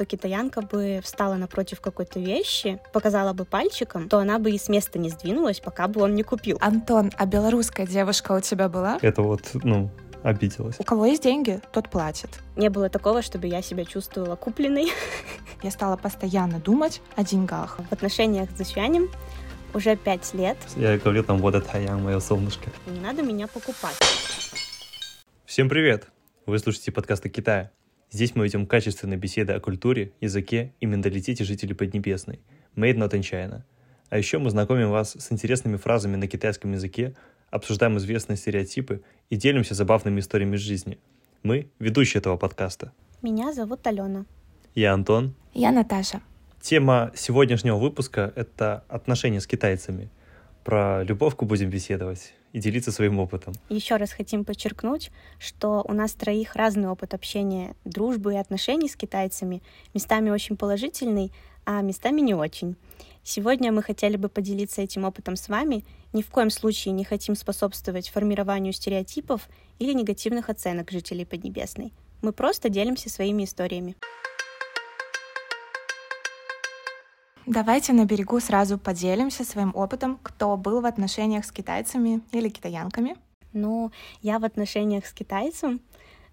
то китаянка бы встала напротив какой-то вещи, показала бы пальчиком, то она бы и с места не сдвинулась, пока бы он не купил. Антон, а белорусская девушка у тебя была? Это вот, обиделась. У кого есть деньги, тот платит. Не было такого, чтобы я себя чувствовала купленной. Я стала постоянно думать о деньгах. В отношениях с Зачуянем уже 5 лет. Я говорю там, вот это я, мое солнышко. Не надо меня покупать. Всем привет! Вы слушаете подкасты Китая. Здесь мы ведем качественные беседы о культуре, языке и менталитете жителей Поднебесной. Made not in China. А еще мы знакомим вас с интересными фразами на китайском языке, обсуждаем известные стереотипы и делимся забавными историями жизни. Мы — ведущие этого подкаста. Меня зовут Алена. Я Антон. Я Наташа. Тема сегодняшнего выпуска — это отношения с китайцами. Про любовку будем беседовать и делиться своим опытом. Еще раз хотим подчеркнуть, что у нас троих разный опыт общения, дружбы и отношений с китайцами. Местами очень положительный, а местами не очень. Сегодня мы хотели бы поделиться этим опытом с вами. Ни в коем случае не хотим способствовать формированию стереотипов или негативных оценок жителей Поднебесной. Мы просто делимся своими историями. Давайте на берегу сразу поделимся своим опытом, кто был в отношениях с китайцами или китаянками. Я в отношениях с китайцем.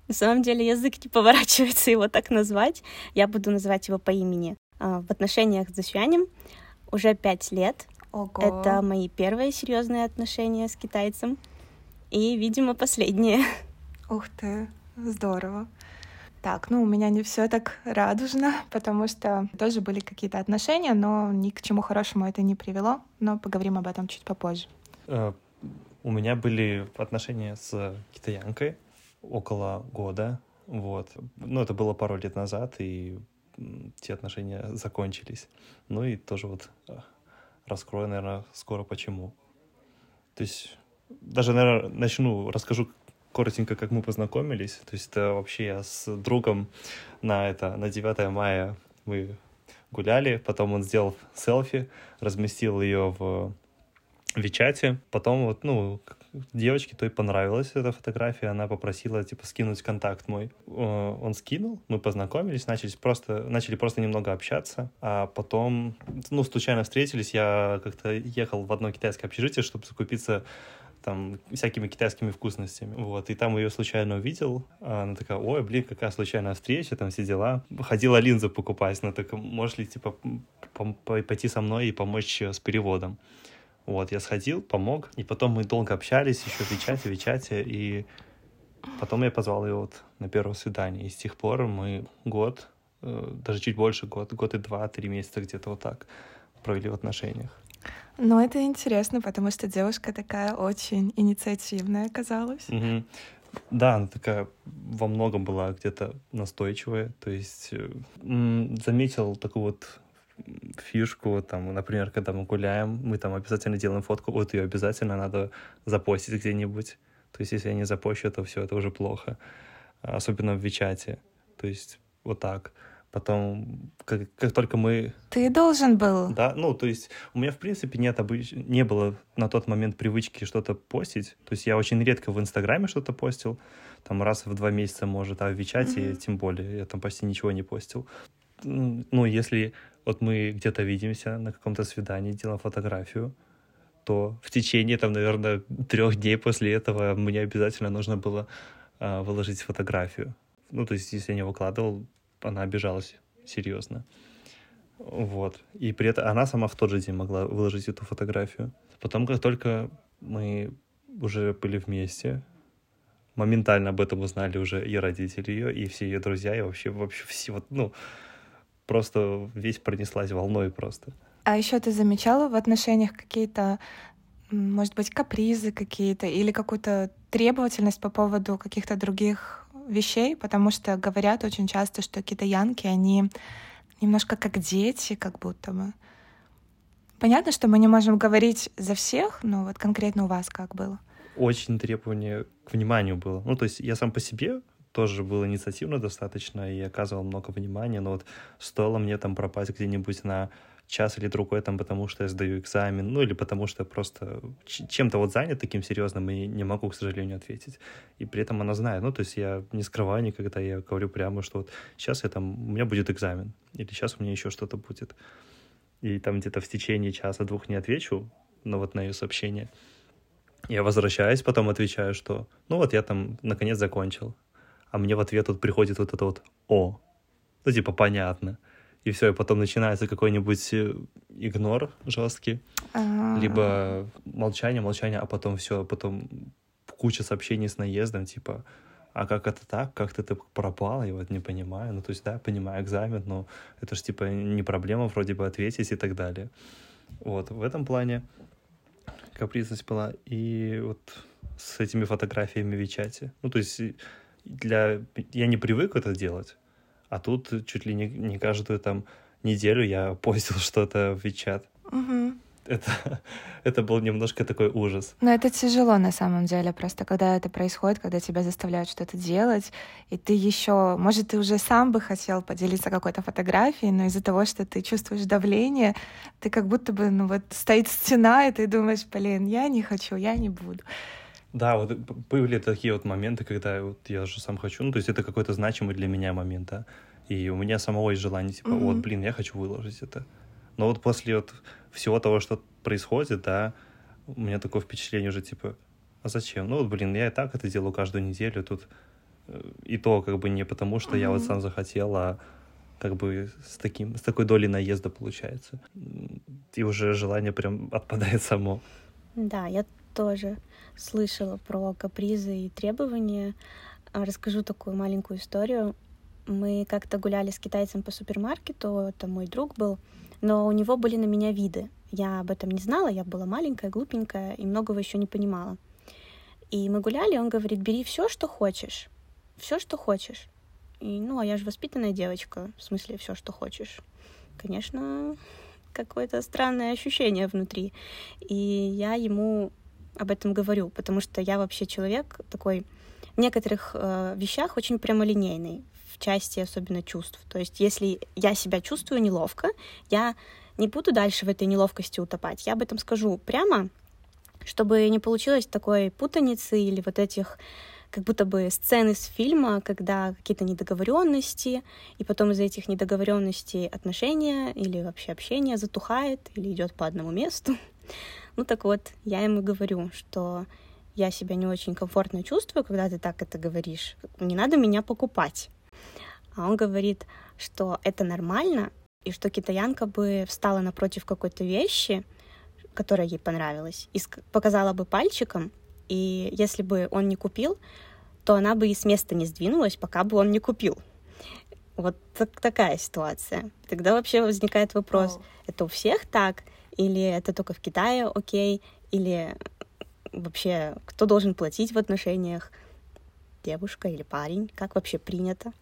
На самом деле язык не поворачивается его так назвать. Я буду называть его по имени. В отношениях с Зачуянем уже 5 лет. Ого. Это мои первые серьезные отношения с китайцем. И, видимо, последние. Ух ты, здорово. Так, у меня не все так радужно, потому что тоже были какие-то отношения, но ни к чему хорошему это не привело, но поговорим об этом чуть попозже. У меня были отношения с китаянкой около года, вот. Это было пару лет назад, и те отношения закончились. И тоже раскрою, наверное, скоро почему. То есть даже, наверное, расскажу коротенько, как мы познакомились. То есть это вообще я с другом на 9 мая мы гуляли, потом он сделал селфи, разместил ее в WeChat, потом девочке той понравилась эта фотография, она попросила, скинуть контакт мой. Он скинул, мы познакомились, начали просто немного общаться, а потом, случайно встретились, я как-то ехал в одно китайское общежитие, чтобы закупиться там всякими китайскими вкусностями, и там ее случайно увидел, она такая, ой, блин, какая случайная встреча, там все дела, ходила линзу покупать, она такая, можешь ли, пойти со мной и помочь с переводом. Я сходил, помог, и потом мы долго общались, еще в WeChat, и потом я позвал ее на первое свидание, и с тех пор мы год, даже чуть больше год и 2-3 месяца где-то так провели в отношениях. Это интересно, потому что девушка такая очень инициативная оказалась. Угу. Да, она такая во многом была где-то настойчивая, то есть заметил такую фишку, например, когда мы гуляем, мы обязательно делаем фотку, ее обязательно надо запостить где-нибудь. То есть, если я не запощу, то все, это уже плохо. Особенно в WeChat. То есть, так. Потом, как только мы... Ты должен был. Да, у меня, в принципе, не было на тот момент привычки что-то постить. То есть, я очень редко в Инстаграме что-то постил, раз в 2 месяца, может, а в WeChat, тем более, я почти ничего не постил. Если мы где-то видимся на каком-то свидании, делаем фотографию, то в течение, наверное, 3 дней после этого мне обязательно нужно было выложить фотографию. То есть, если я не выкладывал, она обижалась серьезно. И при этом она сама в тот же день могла выложить эту фотографию. Потом, как только мы уже были вместе, моментально об этом узнали уже и родители ее, и все ее друзья, и вообще все, просто весь пронеслась волной просто. А еще ты замечала в отношениях какие-то, может быть, капризы какие-то или какую-то требовательность по поводу каких-то других вещей? Потому что говорят очень часто, что китаянки, они немножко как дети, как будто бы. Понятно, что мы не можем говорить за всех, но конкретно у вас как было? Очень требование к вниманию было. То есть я сам по себе тоже был инициативно достаточно и оказывал много внимания, но стоило мне пропасть где-нибудь на час или другой там, потому что я сдаю экзамен, ну или потому что я просто чем-то вот занят таким серьезным и не могу, к сожалению, ответить. И при этом она знает, ну то есть я не скрываю никогда, я говорю прямо, что вот сейчас я там, у меня будет экзамен, или сейчас у меня еще что-то будет. И там где-то в течение часа-двух не отвечу, но вот на ее сообщение. Я возвращаюсь, потом отвечаю, что ну вот я там наконец закончил. А мне в ответ вот приходит вот это вот «О». Ну, типа, понятно. И все, и потом начинается какой-нибудь игнор жесткий. Либо молчание, а потом все, потом куча сообщений с наездом, типа «А как это так? Как ты пропала? Я вот не понимаю». Ну, то есть, да, понимаю экзамен, но это же, типа, не проблема вроде бы ответить и так далее. Вот, в этом плане капризность была. И вот с этими фотографиями в WeChat. Ну, то есть... Я не привык это делать, а тут чуть ли не каждую там неделю я постил что-то в WeChat. Угу. Это был немножко такой ужас. Но это тяжело на самом деле, просто когда это происходит, когда тебя заставляют что-то делать, и ты еще, может, ты уже сам бы хотел поделиться какой-то фотографией, но из-за того, что ты чувствуешь давление, ты как будто бы, ну вот, стоит стена, и ты думаешь, блин, я не хочу, я не буду. Да, вот были такие вот моменты, когда вот я же сам хочу, ну, то есть это какой-то значимый для меня момент, да, и у меня самого есть желание, типа, вот, блин, я хочу выложить это. Но вот после вот всего того, что происходит, да, у меня такое впечатление уже, типа, а зачем? Ну, вот, блин, я и так это делаю каждую неделю, тут и то, как бы, не потому, что я вот сам захотел, а как бы с такой долей наезда получается. И уже желание прям отпадает само. Да, я тоже слышала про капризы и требования. Расскажу такую маленькую историю. Мы как-то гуляли с китайцем по супермаркету, это мой друг был, но у него были на меня виды. Я об этом не знала, я была маленькая, глупенькая и многого еще не понимала. И мы гуляли, он говорит, бери все, что хочешь, все, что хочешь. И, ну, а я же воспитанная девочка, в смысле все, что хочешь. Конечно, какое-то странное ощущение внутри. И я ему об этом говорю, потому что я вообще человек такой в некоторых вещах очень прямолинейный, в части особенно чувств. То есть если я себя чувствую неловко, я не буду дальше в этой неловкости утопать. Я об этом скажу прямо, чтобы не получилось такой путаницы или вот этих как будто бы сцены с фильма, когда какие-то недоговоренности, и потом из-за этих недоговоренностей отношения или вообще общение затухает или идет по одному месту. Ну так вот, я ему говорю, что я себя не очень комфортно чувствую, когда ты так это говоришь. Не надо меня покупать. А он говорит, что это нормально, и что китаянка бы встала напротив какой-то вещи, которая ей понравилась, и показала бы пальчиком, и если бы он не купил, то она бы и с места не сдвинулась, пока бы он не купил. Вот такая ситуация. Тогда вообще возникает вопрос, это у всех так? Или это только в Китае, окей, или вообще кто должен платить в отношениях, девушка или парень, как вообще принято?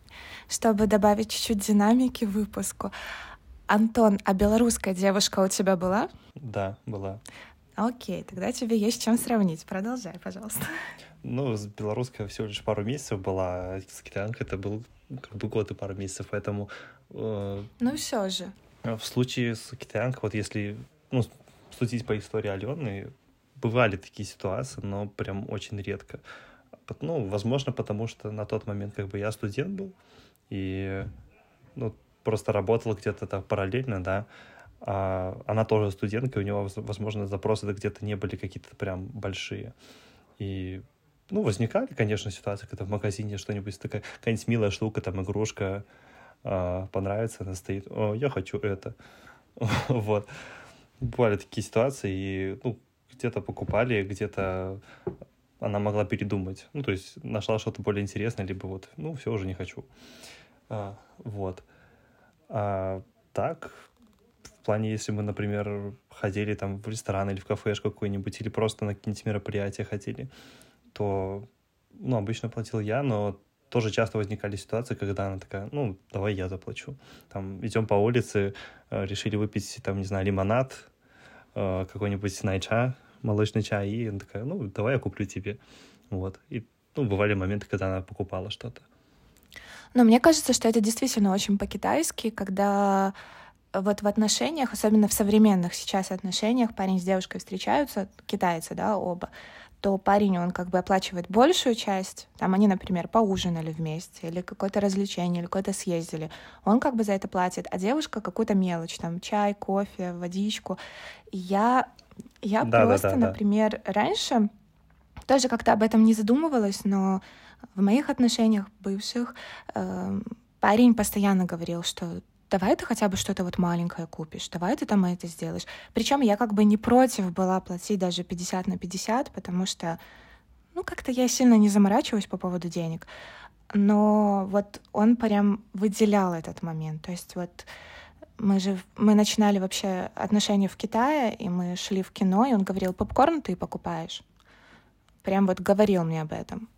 Чтобы добавить чуть-чуть динамики выпуску, Антон, а белорусская девушка у тебя была? Да, была. Окей, тогда тебе есть чем сравнить, продолжай, пожалуйста. Ну, белорусская всего лишь пару месяцев была, а с китаянкой это был как бы год и пару месяцев, поэтому... Ну, все же. В случае с китаянкой, вот если... Ну, судить по истории Алены, бывали такие ситуации, но прям очень редко. Ну, возможно, потому что на тот момент как бы я студент был и ну, просто работал где-то так параллельно, да. А она тоже студентка, и у нее, возможно, запросы где-то не были какие-то прям большие. И, ну, возникали, конечно, ситуации, когда в магазине что-нибудь такая, какая-нибудь милая штука, там, игрушка понравится, она стоит, о, я хочу это. Вот. Бывали такие ситуации, и ну, где-то покупали, где-то она могла передумать. Ну, то есть нашла что-то более интересное, либо вот, ну, все, уже не хочу. Вот. А так, в плане, если мы, например, ходили там в ресторан или в кафешку какой-нибудь, или просто на какие-нибудь мероприятия ходили, то, ну, обычно платил я, но тоже часто возникали ситуации, когда она такая, ну, давай я заплачу. Там идем по улице, решили выпить, там, не знаю, лимонад, какой-нибудь найча, молочный чай, и она такая, ну, давай я куплю тебе. Вот. И, ну, бывали моменты, когда она покупала что-то. Но мне кажется, что это действительно очень по-китайски, когда вот в отношениях, особенно в современных сейчас отношениях, парень с девушкой встречаются, китайцы, да, оба, то парень, он как бы оплачивает большую часть, там они, например, поужинали вместе, или какое-то развлечение, или куда-то съездили, он как бы за это платит, а девушка какую-то мелочь, там, чай, кофе, водичку. Например, раньше тоже как-то об этом не задумывалась, но в моих отношениях бывших парень постоянно говорил, что давай ты хотя бы что-то вот маленькое купишь, давай ты там это сделаешь. Причем я как бы не против была платить даже 50/50, потому что, ну, как-то я сильно не заморачиваюсь по поводу денег. Но вот он прям выделял этот момент. То есть вот мы начинали вообще отношения в Китае, и мы шли в кино, и он говорил: попкорн ты покупаешь. Прям вот говорил мне об этом.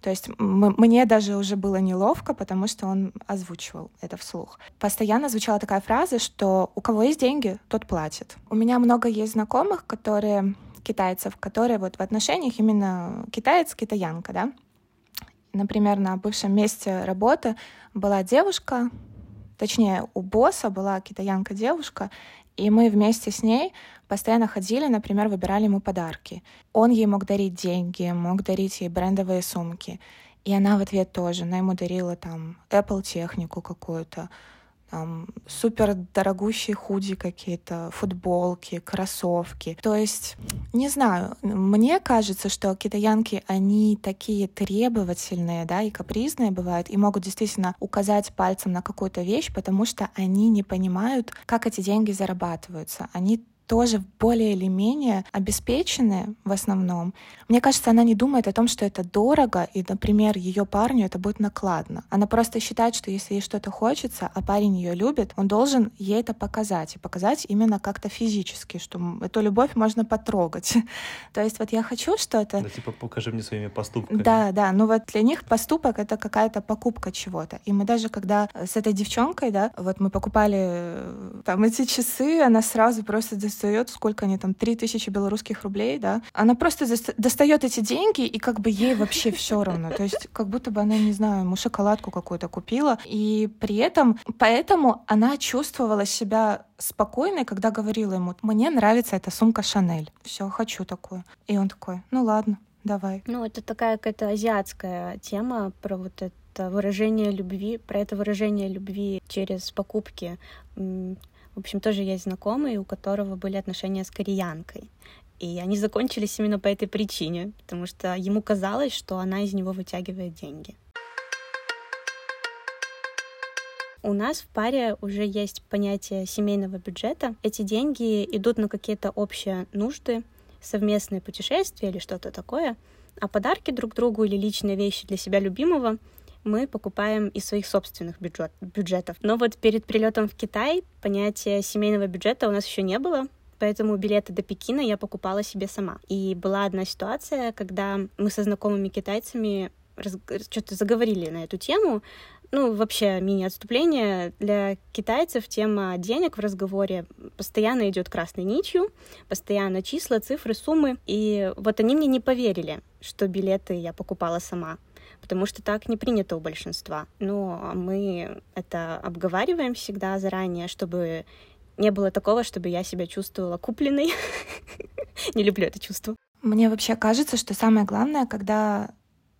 То есть мне даже уже было неловко, потому что он озвучивал это вслух. Постоянно звучала такая фраза, что у кого есть деньги, тот платит. У меня много есть знакомых, китайцев, которые вот в отношениях именно китаец-китаянка, да. Например, на бывшем месте работы была девушка, точнее, у босса была китаянка-девушка, и мы вместе с ней постоянно ходили, например, выбирали ему подарки. Он ей мог дарить деньги, мог дарить ей брендовые сумки. И она в ответ тоже. Она ему дарила там Apple технику какую-то, там супер дорогущие худи какие-то, футболки, кроссовки. То есть, не знаю, мне кажется, что китаянки, они такие требовательные, да, и капризные бывают, и могут действительно указать пальцем на какую-то вещь, потому что они не понимают, как эти деньги зарабатываются. Они тоже более или менее обеспечены в основном. Мне кажется, она не думает о том, что это дорого, и, например, ее парню это будет накладно. Она просто считает, что если ей что-то хочется, а парень ее любит, он должен ей это показать, и показать именно как-то физически, что эту любовь можно потрогать. То есть вот я хочу что-то... Да, типа, покажи мне своими поступками. Да, ну вот для них поступок — это какая-то покупка чего-то. И мы даже когда с этой девчонкой, да, вот мы покупали там эти часы, она сразу просто достает, сколько они там, 3000 белорусских рублей, да, она просто достает эти деньги, и как бы ей вообще все равно, то есть как будто бы она, не знаю, ему шоколадку какую-то купила, и при этом, поэтому она чувствовала себя спокойной, когда говорила ему: мне нравится эта сумка Шанель, все, хочу такую. И он такой: ну ладно, давай. Ну, это такая какая-то азиатская тема про вот это выражение любви, через покупки. В общем, тоже есть знакомый, у которого были отношения с кореянкой. И они закончились именно по этой причине, потому что ему казалось, что она из него вытягивает деньги. У нас в паре уже есть понятие семейного бюджета. Эти деньги идут на какие-то общие нужды, совместные путешествия или что-то такое. А подарки друг другу или личные вещи для себя любимого мы покупаем из своих собственных бюджетов. Но вот перед прилетом в Китай понятия семейного бюджета у нас еще не было, поэтому билеты до Пекина я покупала себе сама. И была одна ситуация, когда мы со знакомыми китайцами что-то заговорили на эту тему. Ну, вообще, мини-отступление. Для китайцев тема денег в разговоре постоянно идет красной нитью, постоянно числа, цифры, суммы. И вот они мне не поверили, что билеты я покупала сама, потому что так не принято у большинства. Но мы это обговариваем всегда заранее, чтобы не было такого, чтобы я себя чувствовала купленной. Не люблю это чувство. Мне вообще кажется, что самое главное, когда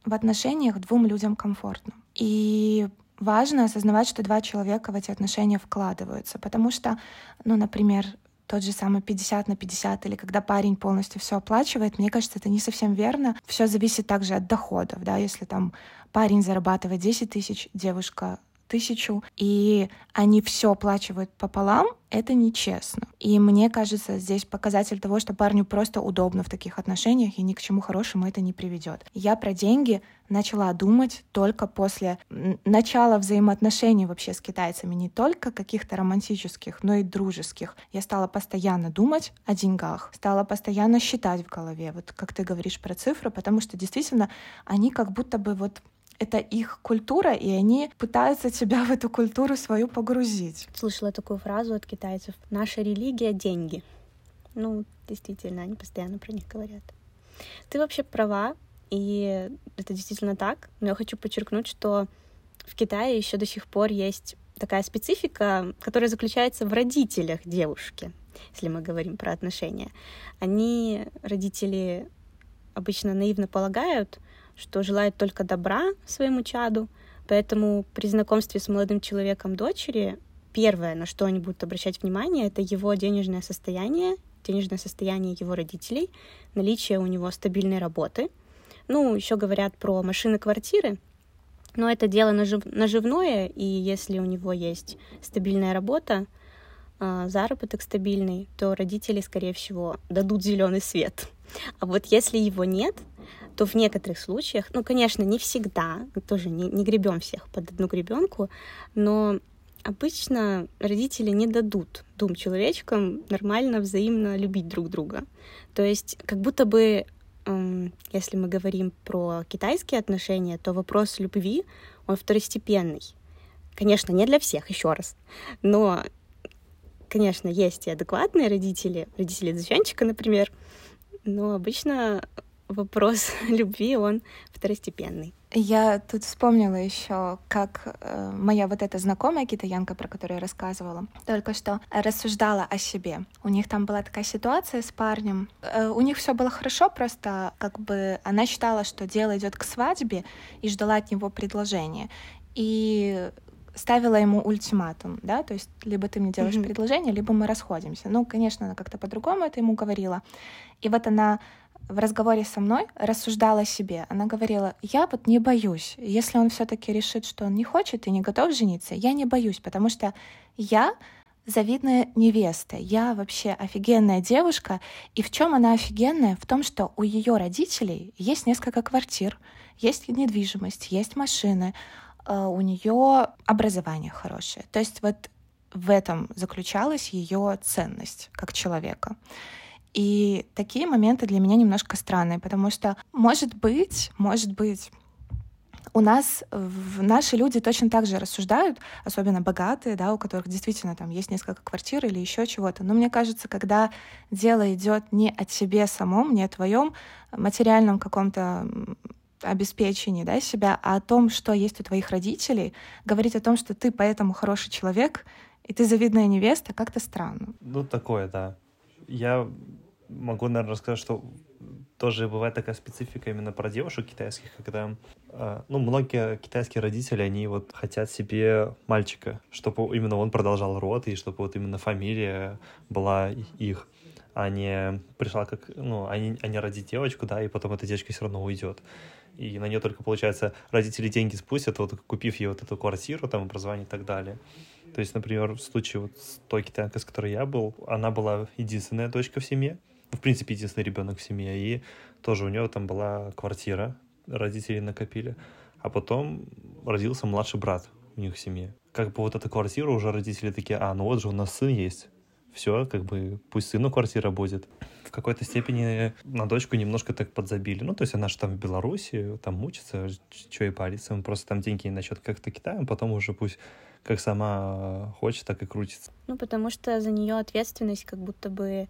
в отношениях двум людям комфортно. И важно осознавать, что два человека в эти отношения вкладываются, потому что, ну, например, тот же самый 50/50, или когда парень полностью все оплачивает, мне кажется, это не совсем верно. Все зависит также от доходов, да, если там парень зарабатывает 10 000, девушка 1000, и они все оплачивают пополам, это нечестно. И мне кажется, здесь показатель того, что парню просто удобно в таких отношениях, и ни к чему хорошему это не приведет. Я про деньги начала думать только после начала взаимоотношений вообще с китайцами, не только каких-то романтических, но и дружеских. Я стала постоянно думать о деньгах, стала постоянно считать в голове, вот как ты говоришь про цифры, потому что действительно они как будто бы вот это их культура, и они пытаются тебя в эту культуру свою погрузить. Слышала такую фразу от китайцев: наша религия — деньги. Ну, действительно, они постоянно про них говорят. Ты вообще права, и это действительно так. Но я хочу подчеркнуть, что в Китае еще до сих пор есть такая специфика, которая заключается в родителях девушки, если мы говорим про отношения. Они, родители, обычно наивно полагают, что желают только добра своему чаду, поэтому при знакомстве с молодым человеком дочери первое, на что они будут обращать внимание, это его денежное состояние его родителей, наличие у него стабильной работы. Ну, еще говорят про машины, квартиры, но это дело наживное, и если у него есть стабильная работа, заработок стабильный, то родители, скорее всего, дадут зеленый свет. А вот если его нет, то в некоторых случаях, ну, конечно, не всегда, тоже не гребем всех под одну гребенку, но обычно родители не дадут двум человечкам нормально взаимно любить друг друга. То есть как будто бы, если мы говорим про китайские отношения, то вопрос любви, он второстепенный. Конечно, не для всех, еще раз, но, конечно, есть и адекватные родители, родители доченчика, например, но обычно вопрос любви, он второстепенный. Я тут вспомнила еще, как моя вот эта знакомая китаянка, про которую я рассказывала, только что рассуждала о себе. У них там была такая ситуация с парнем. У них все было хорошо, просто как бы она считала, что дело идет к свадьбе, и ждала от него предложения. И ставила ему ультиматум, да, то есть либо ты мне делаешь предложение, либо мы расходимся. Ну, конечно, она как-то по-другому это ему говорила. И вот она в разговоре со мной рассуждала о себе. Она говорила: я вот не боюсь. Если он все-таки решит, что он не хочет и не готов жениться, я не боюсь, потому что я завидная невеста. Я вообще офигенная девушка. И в чем она офигенная? В том, что у ее родителей есть несколько квартир, есть недвижимость, есть машины, у нее образование хорошее. То есть вот в этом заключалась ее ценность как человека. И такие моменты для меня немножко странные, потому что, может быть, у нас наши люди точно так же рассуждают, особенно богатые, да, у которых действительно там есть несколько квартир или еще чего-то. Но мне кажется, когда дело идет не о тебе самом, не о твоем материальном каком-то обеспечении, да, себя, а о том, что есть у твоих родителей, говорить о том, что ты поэтому хороший человек и ты завидная невеста, как-то странно. Ну, такое, да. Я могу, наверное, рассказать, что тоже бывает такая специфика именно про девушек китайских, когда, ну, многие китайские родители, они вот хотят себе мальчика, чтобы именно он продолжал род, и чтобы вот именно фамилия была их, а не пришла как, ну, они родят девочку, да, и потом эта девочка все равно уйдет. И на нее только, получается, родители деньги спустят, вот купив ей вот эту квартиру, там, образование и так далее. То есть, например, в случае вот с той китаянкой, с которой я был, она была единственная дочка в семье, в принципе, единственный ребенок в семье, и тоже у нее там была квартира, родители накопили, а потом родился младший брат у них в семье. Как бы вот эта квартира уже родители такие: а, ну вот же у нас сын есть, все, как бы пусть сыну квартира будет. В какой-то степени на дочку немножко так подзабили. Ну, то есть она же там в Беларуси, там мучится, что и парится, просто там деньги не насчет как-то Китаем, потом уже пусть как сама хочет, так и крутится. Ну, потому что за нее ответственность, как будто бы,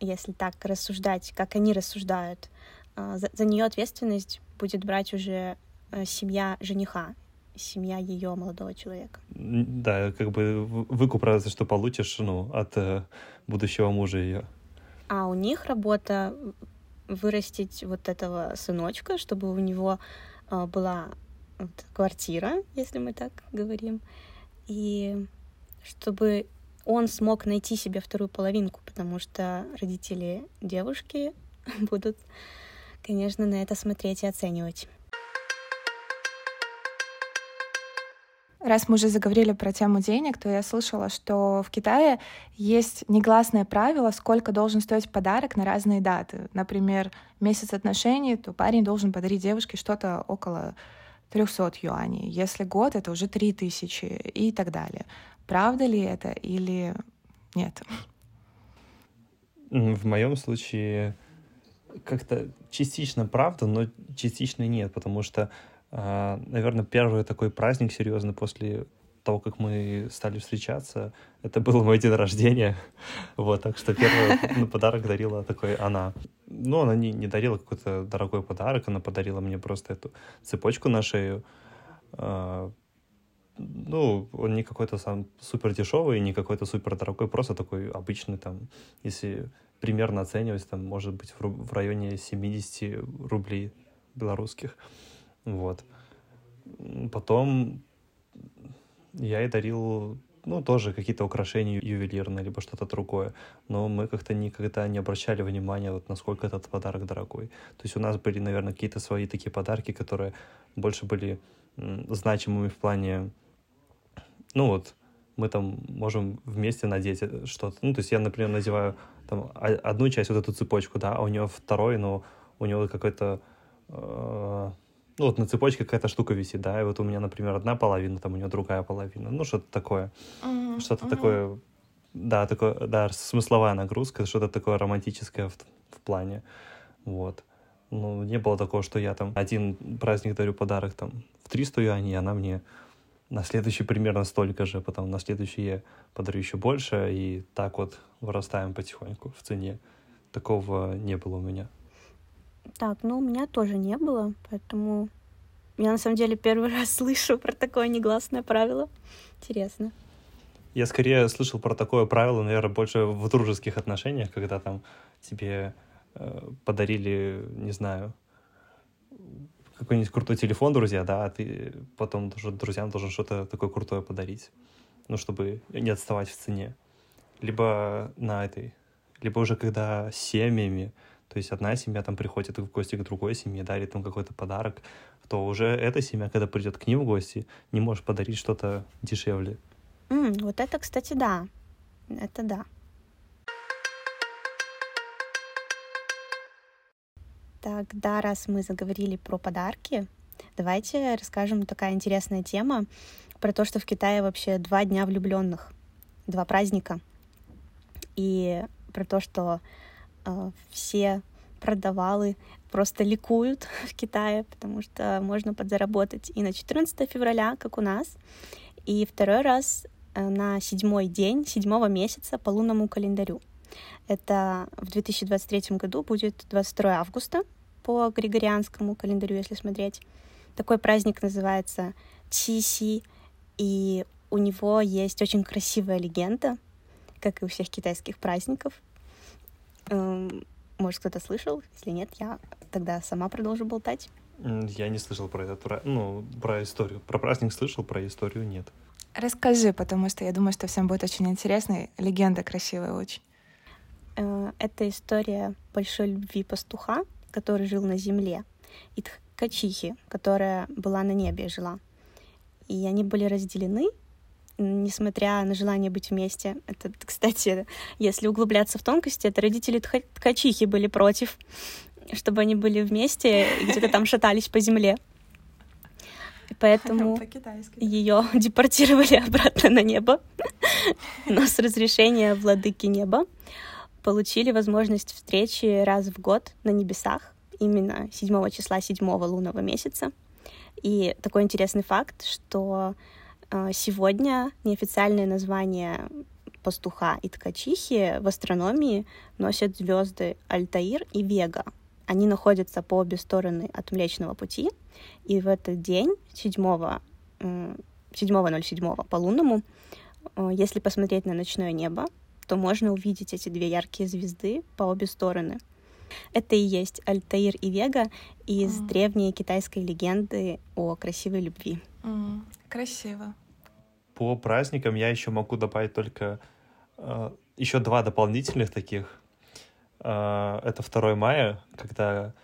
если так рассуждать, как они рассуждают, за нее ответственность будет брать уже семья жениха, семья ее молодого человека. Да, как бы выкуп, разве что получишь, ну, от будущего мужа ее. А у них работа вырастить вот этого сыночка, чтобы у него была вот квартира, если мы так говорим, и чтобы он смог найти себе вторую половинку, потому что родители девушки будут, конечно, на это смотреть и оценивать. Раз мы уже заговорили про тему денег, то я слышала, что в Китае есть негласное правило, сколько должен стоить подарок на разные даты. Например, месяц отношений, то парень должен подарить девушке что-то около 300 юаней. Если год, это уже 3000 и так далее. Правда ли это или нет? В моем случае как-то частично правда, но частично нет, потому что, наверное, первый такой праздник серьезный после того, как мы стали встречаться, это был мой день рождения. Вот, так что первый подарок дарила такой она. Ну, она не дарила какой-то дорогой подарок, она подарила мне просто эту цепочку на шею. ну, он не какой-то сам супер дешевый, не какой-то супер дорогой, просто такой обычный, там, если примерно оценивать, там, может быть, в районе 70 рублей белорусских, вот. Потом я ей дарил, ну, тоже какие-то украшения ювелирные, либо что-то другое, но мы как-то никогда не обращали внимания, вот, насколько этот подарок дорогой. То есть у нас были, наверное, какие-то свои такие подарки, которые больше были значимыми в плане, ну, вот, мы там можем вместе надеть что-то. Ну, то есть я, например, надеваю там одну часть, вот эту цепочку, да, а у нее второй, но у него какой-то... Ну, вот на цепочке какая-то штука висит, да, и вот у меня, например, одна половина, там у нее другая половина, ну, что-то такое, что-то такое, да, такое, да, смысловая нагрузка, что-то такое романтическое в плане, вот. Ну, не было такого, что я там один праздник дарю подарок там в 300 юаней, и она мне на следующий примерно столько же, потом на следующий я подарю еще больше, и так вот вырастаем потихоньку в цене. Такого не было у меня. Так, ну, у меня тоже не было, поэтому я, на самом деле, первый раз слышу про такое негласное правило. Интересно. Я скорее слышал про такое правило, наверное, больше в дружеских отношениях, когда там тебе подарили, не знаю, какой-нибудь крутой телефон, друзья, да, а ты потом друзьям должен что-то такое крутое подарить, ну, чтобы не отставать в цене. Либо на этой, либо уже когда семьями, то есть одна семья там приходит в гости к другой семье, дарит им какой-то подарок, то уже эта семья, когда придет к ним в гости, не может подарить что-то дешевле. Вот это, кстати, да. Это да. Тогда, раз мы заговорили про подарки, давайте расскажем, такая интересная тема, про то, что в Китае вообще 2 дня влюбленных, 2 праздника, и про то, что все продавалы просто ликуют в Китае, потому что можно подзаработать и на 14 февраля, как у нас, и второй раз на 7-й день 7-го месяца по лунному календарю. Это в 2023 году будет 22 августа по григорианскому календарю, если смотреть. Такой праздник называется Чи Си, и у него есть очень красивая легенда, как и у всех китайских праздников. Может, кто-то слышал? Если нет, я тогда сама продолжу болтать. Я не слышал про это, ну, про историю. Про праздник слышал, про историю нет. Расскажи, потому что я думаю, что всем будет очень интересно. Легенда красивая очень. Это история большой любви пастуха, который жил на земле, и ткачихи, которая была на небе и жила. И они были разделены, несмотря на желание быть вместе. Это, кстати, если углубляться в тонкости, это родители ткачихи были против, чтобы они были вместе и где-то там шатались по земле. И поэтому ее депортировали обратно на небо. Но с разрешения владыки неба получили возможность встречи раз в год на небесах, именно 7 числа 7-го лунного месяца. И такой интересный факт, что сегодня неофициальное название пастуха и ткачихи в астрономии носят звезды Альтаир и Вега. Они находятся по обе стороны от Млечного Пути, и в этот день, 7.07 по лунному, если посмотреть на ночное небо, то можно увидеть эти 2 яркие звезды по обе стороны. Это и есть Альтаир и Вега из древней китайской легенды о красивой любви. Красиво. По праздникам я еще могу добавить только еще 2 дополнительных таких. Это 2 мая, когда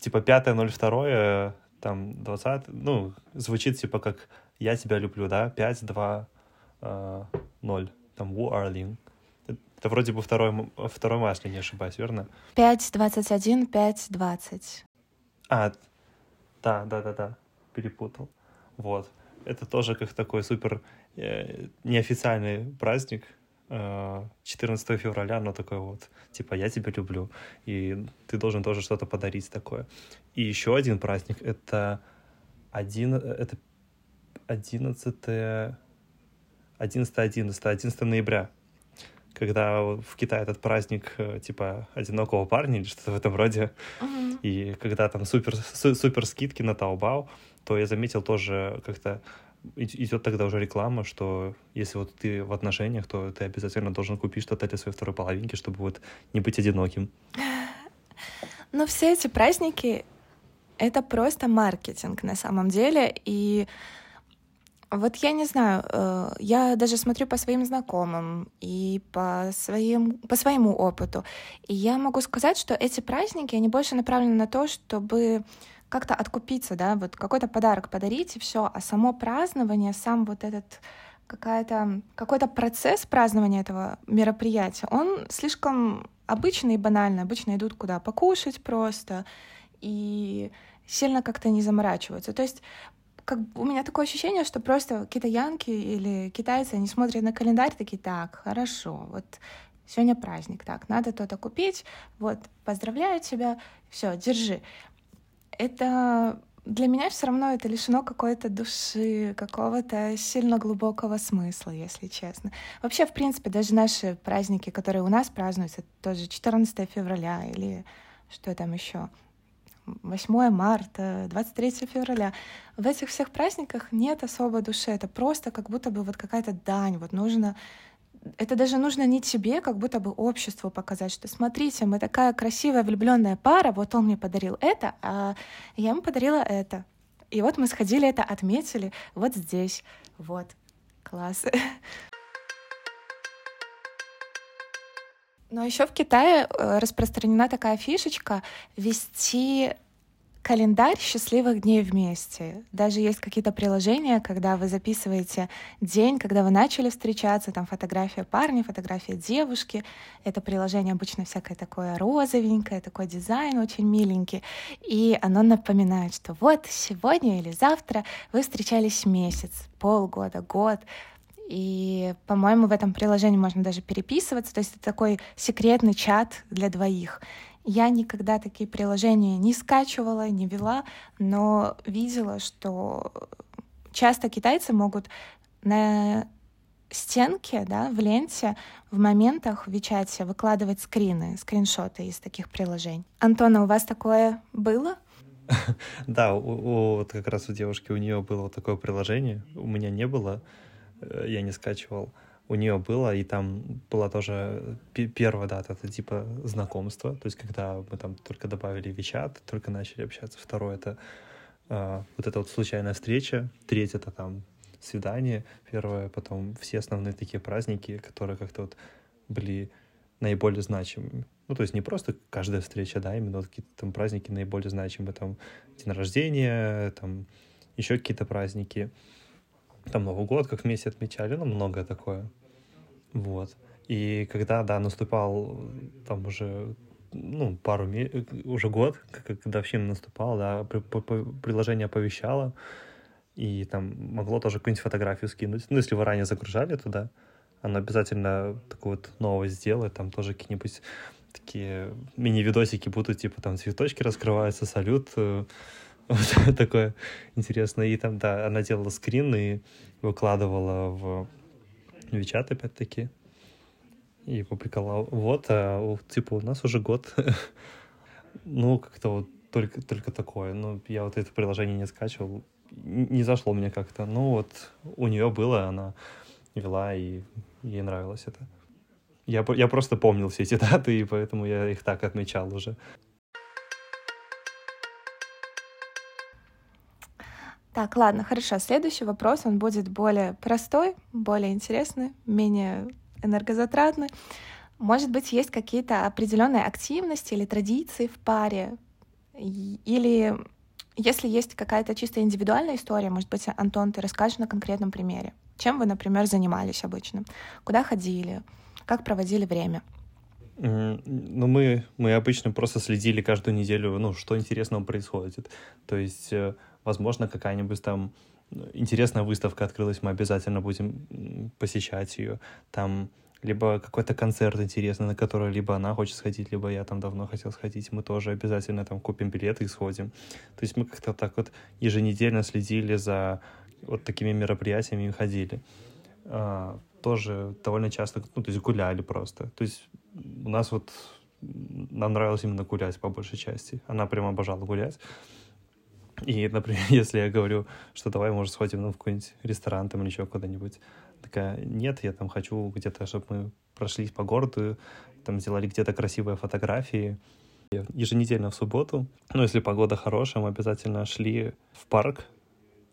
типа 5.02, там 20, ну, звучит типа как «я тебя люблю», да, 5.2.0, там «Wu Arling». Это вроде бы 2 мая, если не ошибаюсь, верно? 5.21, 5.20. А, да, перепутал. Вот, это тоже как такой супер неофициальный праздник, 14 февраля, но такое вот, типа, я тебя люблю, и ты должен тоже что-то подарить такое. И еще один праздник, это 11 ноября, когда в Китае этот праздник, типа, одинокого парня или что-то в этом роде, и когда там супер скидки на Таобао, то я заметил тоже как-то идет тогда уже реклама, что если вот ты в отношениях, то ты обязательно должен купить что-то для своей второй половинки, чтобы вот не быть одиноким. Но все эти праздники — это просто маркетинг на самом деле, и вот я не знаю, я даже смотрю по своим знакомым и по своему опыту, и я могу сказать, что эти праздники, они больше направлены на то, чтобы как-то откупиться, да, вот какой-то подарок подарить, и все, а само празднование, сам вот этот какой-то процесс празднования этого мероприятия, он слишком обычный и банальный, обычно идут куда покушать просто, и сильно как-то не заморачиваются, то есть у меня такое ощущение, что просто китаянки или китайцы, они смотрят на календарь, такие, так, хорошо, вот сегодня праздник, так, надо то-то купить, вот, поздравляю тебя, все, держи. Это для меня все равно это лишено какой-то души, какого-то сильно глубокого смысла, если честно. Вообще, в принципе, даже наши праздники, которые у нас празднуются, тоже 14 февраля или что там еще, 8 марта, 23 февраля. В этих всех праздниках нет особой души, это просто как будто бы вот какая-то дань, вот нужно... Это даже нужно не тебе, как будто бы обществу показать, что смотрите, мы такая красивая влюбленная пара, вот он мне подарил это, а я ему подарила это. И вот мы сходили это, отметили вот здесь. Вот, класс. Но еще в Китае распространена такая фишечка вести календарь счастливых дней вместе. Даже есть какие-то приложения, когда вы записываете день, когда вы начали встречаться, там фотография парня, фотография девушки. Это приложение обычно всякое такое розовенькое, такой дизайн очень миленький. И оно напоминает, что вот сегодня или завтра вы встречались месяц, полгода, год. И, по-моему, в этом приложении можно даже переписываться. То есть это такой секретный чат для двоих. Я никогда такие приложения не скачивала, не вела, но видела, что часто китайцы могут на стенке, да, в ленте, в моментах в WeChat выкладывать скриншоты из таких приложений. Антона, у вас такое было? Да, вот как раз у девушки, у нее было такое приложение, у меня не было, я не скачивал. У нее было, и там была тоже первая дата, это типа знакомство, то есть когда мы там только добавили WeChat, только начали общаться. Второе — это вот эта вот случайная встреча, третье — это там свидание, первое, потом все основные такие праздники, которые как-то вот были наиболее значимыми. Ну, то есть не просто каждая встреча, да, именно вот какие-то там праздники наиболее значимые, там день рождения, там еще какие-то праздники. Там Новый год, как вместе отмечали, ну, многое такое, вот. И когда, да, наступал там уже, ну, уже год, как годовщина наступала, да, приложение оповещало, и там могло тоже какую-нибудь фотографию скинуть. Ну, если вы ранее загружали туда, оно обязательно такую вот новость сделает, там тоже какие-нибудь такие мини-видосики будут, типа там цветочки раскрываются, салют... Вот такое интересное. И там, да, она делала скрин и выкладывала в WeChat опять-таки. И публиковала. Вот, типа, у нас уже год. Ну, как-то вот только такое. Ну, я вот это приложение не скачивал. Не зашло мне как-то. Ну, вот у нее было, она вела, и ей нравилось это. Я просто помнил все эти даты, и поэтому я их так отмечал уже. Так, ладно, хорошо. Следующий вопрос, он будет более простой, более интересный, менее энергозатратный. Может быть, есть какие-то определенные активности или традиции в паре? Или если есть какая-то чисто индивидуальная история, может быть, Антон, ты расскажешь на конкретном примере. Чем вы, например, занимались обычно? Куда ходили? Как проводили время? Ну, мы обычно просто следили каждую неделю, ну, что интересного происходит. То есть... Возможно, какая-нибудь там интересная выставка открылась, мы обязательно будем посещать ее. Там либо какой-то концерт интересный, на который либо она хочет сходить, либо я там давно хотел сходить, мы тоже обязательно там купим билеты и сходим. То есть мы как-то так вот еженедельно следили за вот такими мероприятиями и ходили. Тоже довольно часто, ну, то есть гуляли просто. То есть у нас вот... Нам нравилось именно гулять по большей части. Она прям обожала гулять. И, например, если я говорю, что давай, может, сходим в какой-нибудь ресторан там или еще куда-нибудь, такая, нет, я там хочу где-то, чтобы мы прошлись по городу, там сделали где-то красивые фотографии. Еженедельно в субботу, ну, если погода хорошая, мы обязательно шли в парк,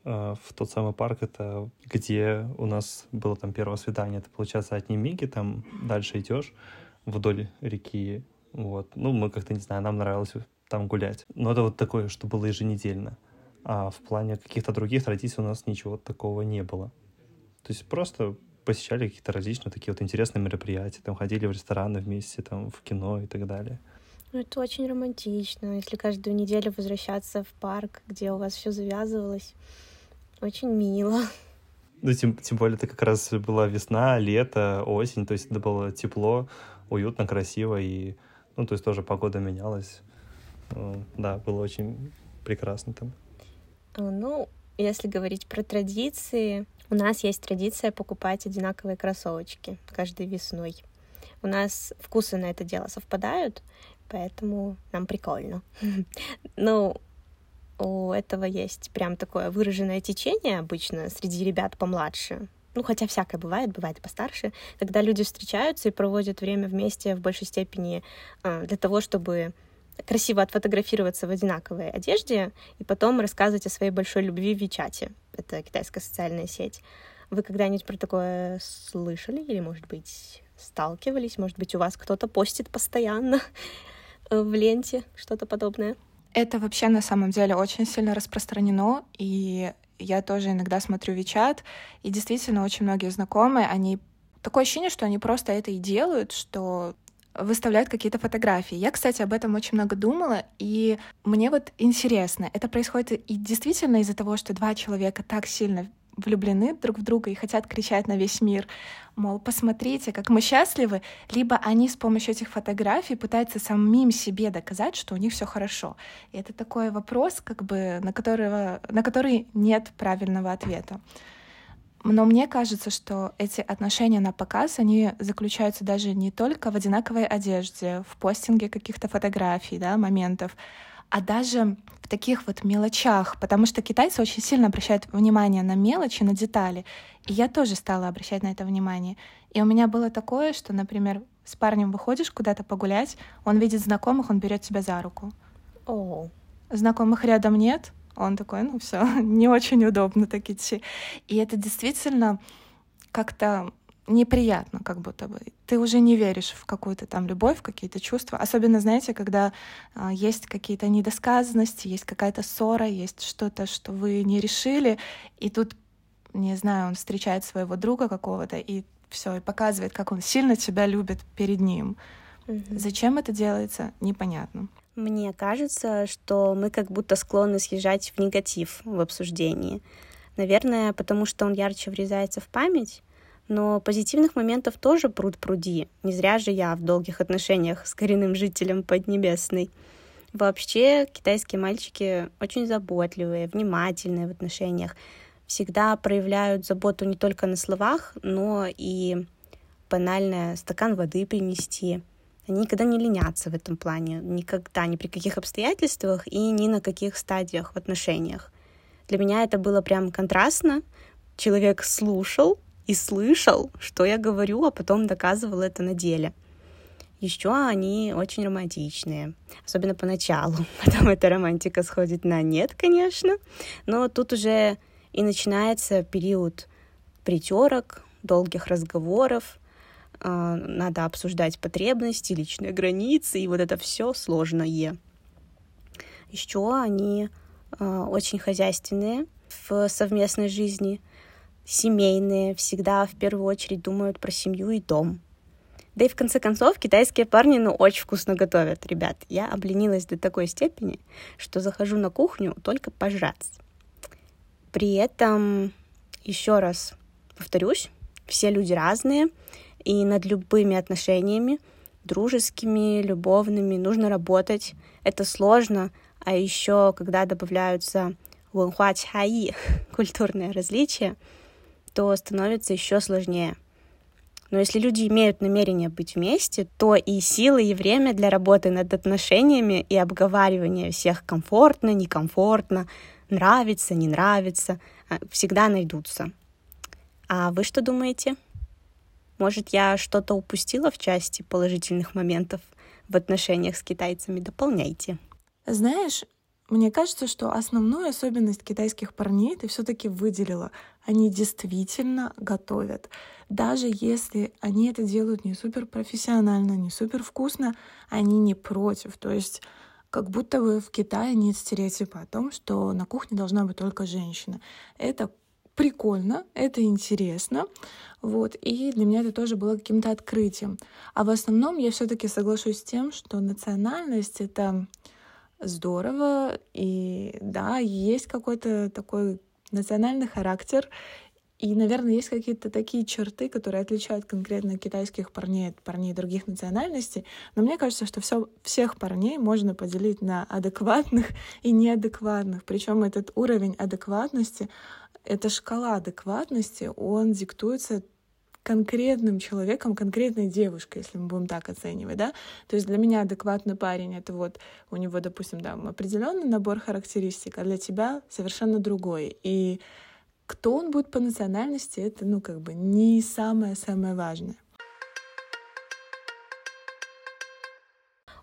в тот самый парк, это где у нас было там первое свидание, это, получается, от Немиги, там дальше идешь вдоль реки, вот, ну, мы как-то, не знаю, нам нравилось там гулять, но это вот такое, что было еженедельно, а в плане каких-то других традиций у нас ничего такого не было, то есть просто посещали какие-то различные такие вот интересные мероприятия, там ходили в рестораны вместе, там в кино и так далее. Ну, это очень романтично, если каждую неделю возвращаться в парк, где у вас все завязывалось. Очень мило. Ну, тем более, это как раз была весна, лето, осень, то есть это было тепло, уютно, красиво, и, ну, то есть тоже погода менялась. Да, было очень прекрасно там. Ну, если говорить про традиции, у нас есть традиция покупать одинаковые кроссовочки каждой весной. У нас вкусы на это дело совпадают, поэтому нам прикольно. Ну, у этого есть прям такое выраженное течение обычно среди ребят помладше. Ну, хотя всякое бывает, бывает и постарше. Когда люди встречаются и проводят время вместе в большей степени для того, чтобы красиво отфотографироваться в одинаковой одежде и потом рассказывать о своей большой любви в WeChat. Это китайская социальная сеть. Вы когда-нибудь про такое слышали или, может быть, сталкивались? Может быть, у вас кто-то постит постоянно в ленте что-то подобное? Это вообще на самом деле очень сильно распространено, и я тоже иногда смотрю WeChat, и действительно очень многие знакомые, они такое ощущение, что они просто это и делают, что выставляют какие-то фотографии. Я, кстати, об этом очень много думала, и мне вот интересно, это происходит и действительно из-за того, что два человека так сильно влюблены друг в друга и хотят кричать на весь мир, мол, посмотрите, как мы счастливы, либо они с помощью этих фотографий пытаются самим себе доказать, что у них все хорошо. И это такой вопрос, как бы, на который нет правильного ответа. Но мне кажется, что эти отношения на показ, они заключаются даже не только в одинаковой одежде, в постинге каких-то фотографий, да, моментов, а даже в таких вот мелочах, потому что китайцы очень сильно обращают внимание на мелочи, на детали. И я тоже стала обращать на это внимание. И у меня было такое, что, например, с парнем выходишь куда-то погулять, он видит знакомых, он берет тебя за руку. Oh. Знакомых рядом нет, он такой, ну все, не очень удобно так идти. И это действительно как-то неприятно, как будто бы. Ты уже не веришь в какую-то там любовь, в какие-то чувства. Особенно, знаете, когда есть какие-то недосказанности, есть какая-то ссора, есть что-то, что вы не решили, и тут, не знаю, он встречает своего друга какого-то, и все, и показывает, как он сильно тебя любит перед ним. Mm-hmm. Зачем это делается, непонятно. Мне кажется, что мы как будто склонны съезжать в негатив в обсуждении. Наверное, потому что он ярче врезается в память. Но позитивных моментов тоже пруд-пруди. Не зря же я в долгих отношениях с коренным жителем Поднебесной. Вообще, китайские мальчики очень заботливые, внимательные в отношениях. Всегда проявляют заботу не только на словах, но и банально стакан воды принести. Они никогда не ленятся в этом плане. Никогда, ни при каких обстоятельствах и ни на каких стадиях в отношениях. Для меня это было прям контрастно. Человек слушал и слышал, что я говорю, а потом доказывал это на деле. Еще они очень романтичные, особенно поначалу. Потом эта романтика сходит на нет, конечно, но тут уже и начинается период притёрок, долгих разговоров, надо обсуждать потребности, личные границы, и вот это все сложное. Еще они очень хозяйственные в совместной жизни, семейные, всегда в первую очередь думают про семью и дом. Да и в конце концов, китайские парни, ну, очень вкусно готовят, ребят. Я обленилась до такой степени, что захожу на кухню только пожрать. При этом, еще раз повторюсь, все люди разные, и над любыми отношениями, дружескими, любовными, нужно работать. Это сложно, а еще когда добавляются культурные различия, то становится еще сложнее. Но если люди имеют намерение быть вместе, то и силы, и время для работы над отношениями и обговаривания всех комфортно, некомфортно, нравится, не нравится, всегда найдутся. А вы что думаете? Может, я что-то упустила в части положительных моментов в отношениях с китайцами? Дополняйте. Знаешь, мне кажется, что основную особенность китайских парней ты все-таки выделила. Они действительно готовят. Даже если они это делают не суперпрофессионально, не супервкусно, они не против. То есть как будто бы в Китае нет стереотипа о том, что на кухне должна быть только женщина. Это прикольно, это интересно, вот, и для меня это тоже было каким-то открытием. А в основном я все-таки соглашусь с тем, что национальность — это здорово, и да, есть какой-то такой национальный характер, и, наверное, есть какие-то такие черты, которые отличают конкретно китайских парней от парней других национальностей, но мне кажется, что всех парней можно поделить на адекватных и неадекватных, причем этот уровень адекватности, эта шкала адекватности, он диктуется конкретным человеком, конкретной девушкой, если мы будем так оценивать, да? То есть для меня адекватный парень — это вот у него, допустим, да, определенный набор характеристик, а для тебя совершенно другой. И кто он будет по национальности — это, ну, как бы не самое-самое важное.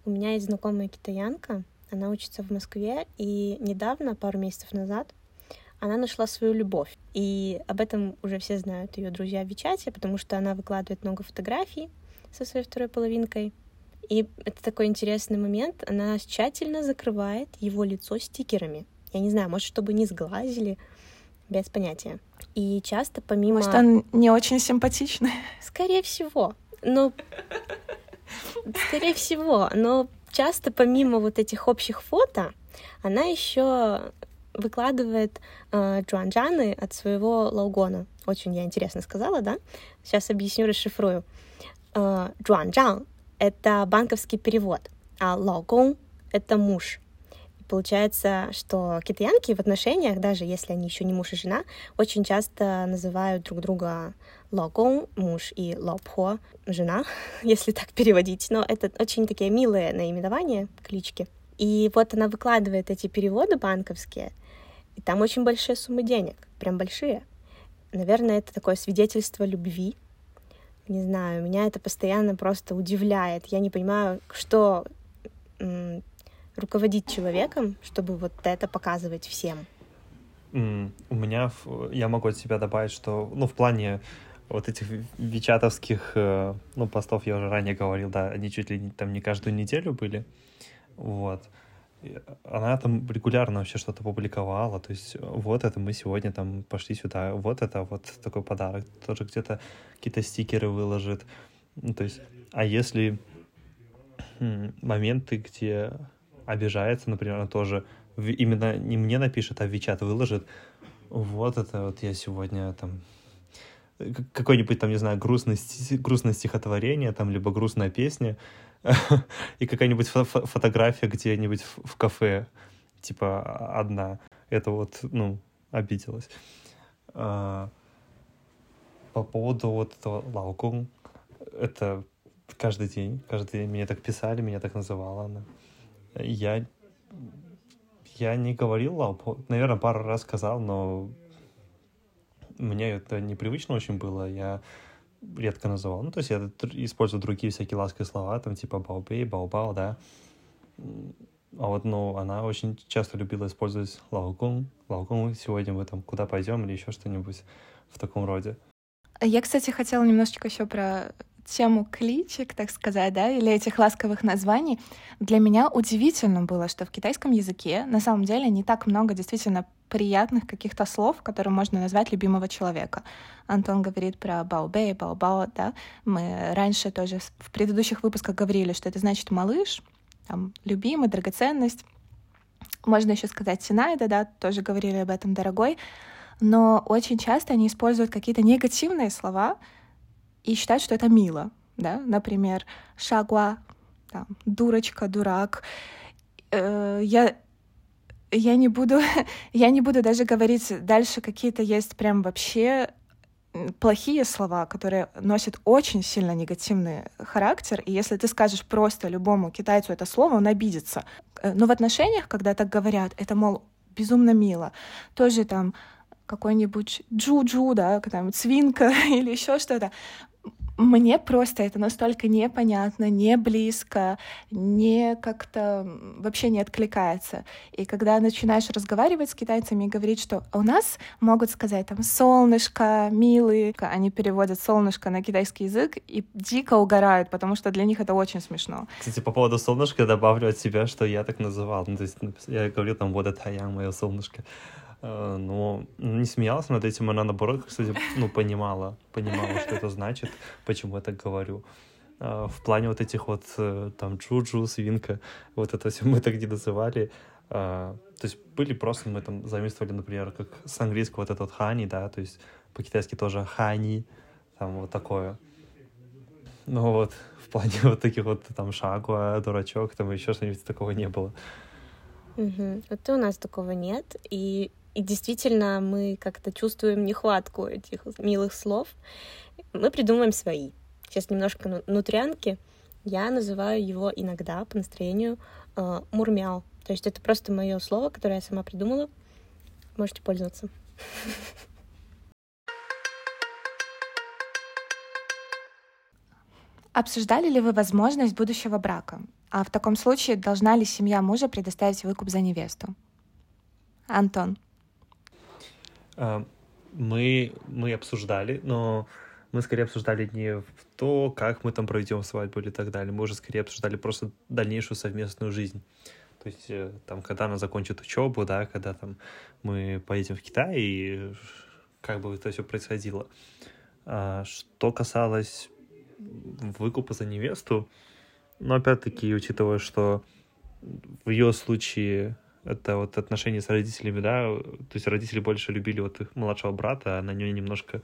У меня есть знакомая китаянка, она учится в Москве, и недавно, пару месяцев назад, она нашла свою любовь. И об этом уже все знают ее друзья в WeChat, потому что она выкладывает много фотографий со своей второй половинкой. И это такой интересный момент. Она тщательно закрывает его лицо стикерами. Я не знаю, может, чтобы не сглазили, без понятия. И часто помимо... Может, он не очень симпатичный? Скорее всего, но часто помимо вот этих общих фото, она еще выкладывает джуанджаны от своего лаугона. Очень я интересно сказала, да? Сейчас объясню, расшифрую. Джуанджан — это банковский перевод, а лаугон — это муж. И получается, что китаянки в отношениях, даже если они еще не муж и жена, очень часто называют друг друга лаугон — муж и лаопхо — жена, если так переводить. Но это очень такие милые наименования, клички. И вот она выкладывает эти переводы банковские, и там очень большие суммы денег, прям большие. Наверное, это такое свидетельство любви. Не знаю, меня это постоянно просто удивляет. Я не понимаю, что руководить человеком, чтобы вот это показывать всем. У меня, я могу от себя добавить, что, ну, в плане вот этих вичатовских, ну, постов, я уже ранее говорил, да, они чуть ли там не каждую неделю были. Вот. Она там регулярно вообще что-то публиковала, то есть вот это мы сегодня там пошли сюда, вот это вот такой подарок, тоже где-то какие-то стикеры выложит. Ну, то есть, а если моменты, где обижается, например, она тоже именно не мне напишет, а в WeChat выложит, вот это вот я сегодня там какое-нибудь там, не знаю, грустное стихотворение, там, либо грустная песня, и какая-нибудь фотография где-нибудь в кафе, типа, одна. Это вот, ну, обиделась. По поводу вот этого лаокун, это каждый день меня так писали, меня так называла она. Я не говорил лаопо, наверное, пару раз сказал, но мне это непривычно очень было, я редко называл. Ну, то есть я использую другие всякие ласковые слова, там, типа баобей, баобао, да. А вот, ну, она очень часто любила использовать лаогун, сегодня мы там куда пойдем или еще что-нибудь в таком роде. Я, кстати, хотела немножечко еще про тему кличек, так сказать, да, или этих ласковых названий. Для меня удивительно было, что в китайском языке на самом деле не так много действительно приятных каких-то слов, которые можно назвать любимого человека. Антон говорит про баобэй, баобао, да. Мы раньше тоже в предыдущих выпусках говорили, что это значит малыш, там, любимый, драгоценность. Можно еще сказать синайда, да, тоже говорили об этом, дорогой. Но очень часто они используют какие-то негативные слова и считают, что это мило, да. Например, шагуа, там, дурочка, дурак. Я не буду даже говорить дальше, какие-то есть прям вообще плохие слова, которые носят очень сильно негативный характер, и если ты скажешь просто любому китайцу это слово, он обидится. Но в отношениях, когда так говорят, это, мол, безумно мило. Тоже там какой-нибудь джу-джу, да, там свинка или еще что-то. Мне просто это настолько непонятно, не близко, не как-то вообще не откликается. И когда начинаешь разговаривать с китайцами и говорить, что у нас могут сказать там «солнышко», «милый», они переводят «солнышко» на китайский язык и дико угорают, потому что для них это очень смешно. Кстати, по поводу «солнышка» добавлю от себя, что я так называл. Ну, то есть я говорю там «вот это я, моё солнышко». Но не смеялась над этим, она наоборот, кстати, ну, понимала, что это значит, почему я так говорю. В плане вот этих вот, там, джуджу, свинка, вот это все мы так не называли. То есть были просто, мы там заимствовали, например, как с английского вот это вот хани, да, то есть по-китайски тоже хани, там вот такое. Ну вот, в плане вот таких вот, там, шагуа, дурачок, там еще что-нибудь такого не было. Угу. Вот и у нас такого нет, и действительно мы как-то чувствуем нехватку этих милых слов. Мы придумываем свои. Сейчас немножко нутрянки. Я называю его иногда по настроению мурмял. То есть это просто мое слово, которое я сама придумала. Можете пользоваться. Обсуждали ли вы возможность будущего брака? А в таком случае должна ли семья мужа предоставить выкуп за невесту? Антон. Мы обсуждали, но мы скорее обсуждали не в то, как мы там проведем свадьбу или так далее. Мы уже скорее обсуждали просто дальнейшую совместную жизнь. То есть там, когда она закончит учебу, да, когда там мы поедем в Китай, и как бы это все происходило. Что касалось выкупа за невесту, но опять-таки, учитывая, что в ее случае это вот отношения с родителями, да, то есть родители больше любили вот их младшего брата, а на нее немножко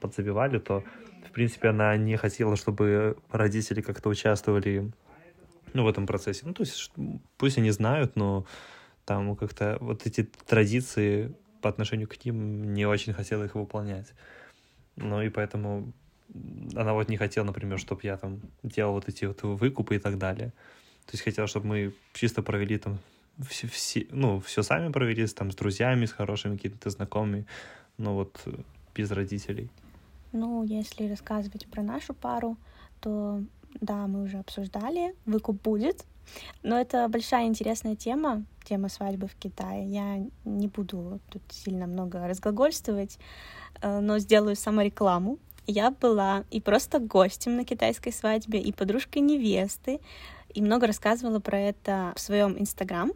подзабивали, то, в принципе, она не хотела, чтобы родители как-то участвовали, ну, в этом процессе. Ну, то есть пусть они знают, но там как-то вот эти традиции по отношению к ним не очень хотела их выполнять. Ну, и поэтому... Она вот не хотела, например, чтобы я там делал вот эти вот выкупы и так далее. То есть хотела, чтобы мы чисто провели там все сами провели, там, с друзьями, с хорошими какими-то знакомыми, но вот без родителей. Ну, если рассказывать про нашу пару, то да, мы уже обсуждали, выкуп будет, но это большая интересная тема свадьбы в Китае. Я не буду тут сильно много разглагольствовать, но сделаю саморекламу. Я была и просто гостем на китайской свадьбе, и подружкой невесты, и много рассказывала про это в своем Instagram.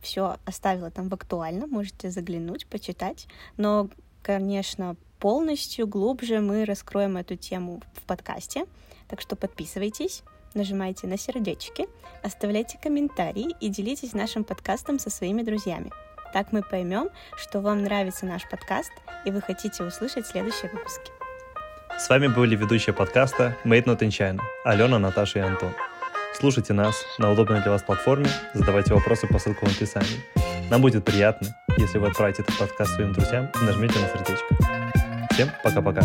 Все оставила там в актуальном, можете заглянуть, почитать. Но, конечно, полностью глубже мы раскроем эту тему в подкасте. Так что подписывайтесь, нажимайте на сердечки, оставляйте комментарии и делитесь нашим подкастом со своими друзьями. Так мы поймем, что вам нравится наш подкаст, и вы хотите услышать следующие выпуски. С вами были ведущие подкаста Made not in China, Алена, Наташа и Антон. Слушайте нас на удобной для вас платформе, задавайте вопросы по ссылке в описании. Нам будет приятно, если вы отправите этот подкаст своим друзьям и нажмете на сердечко. Всем пока-пока!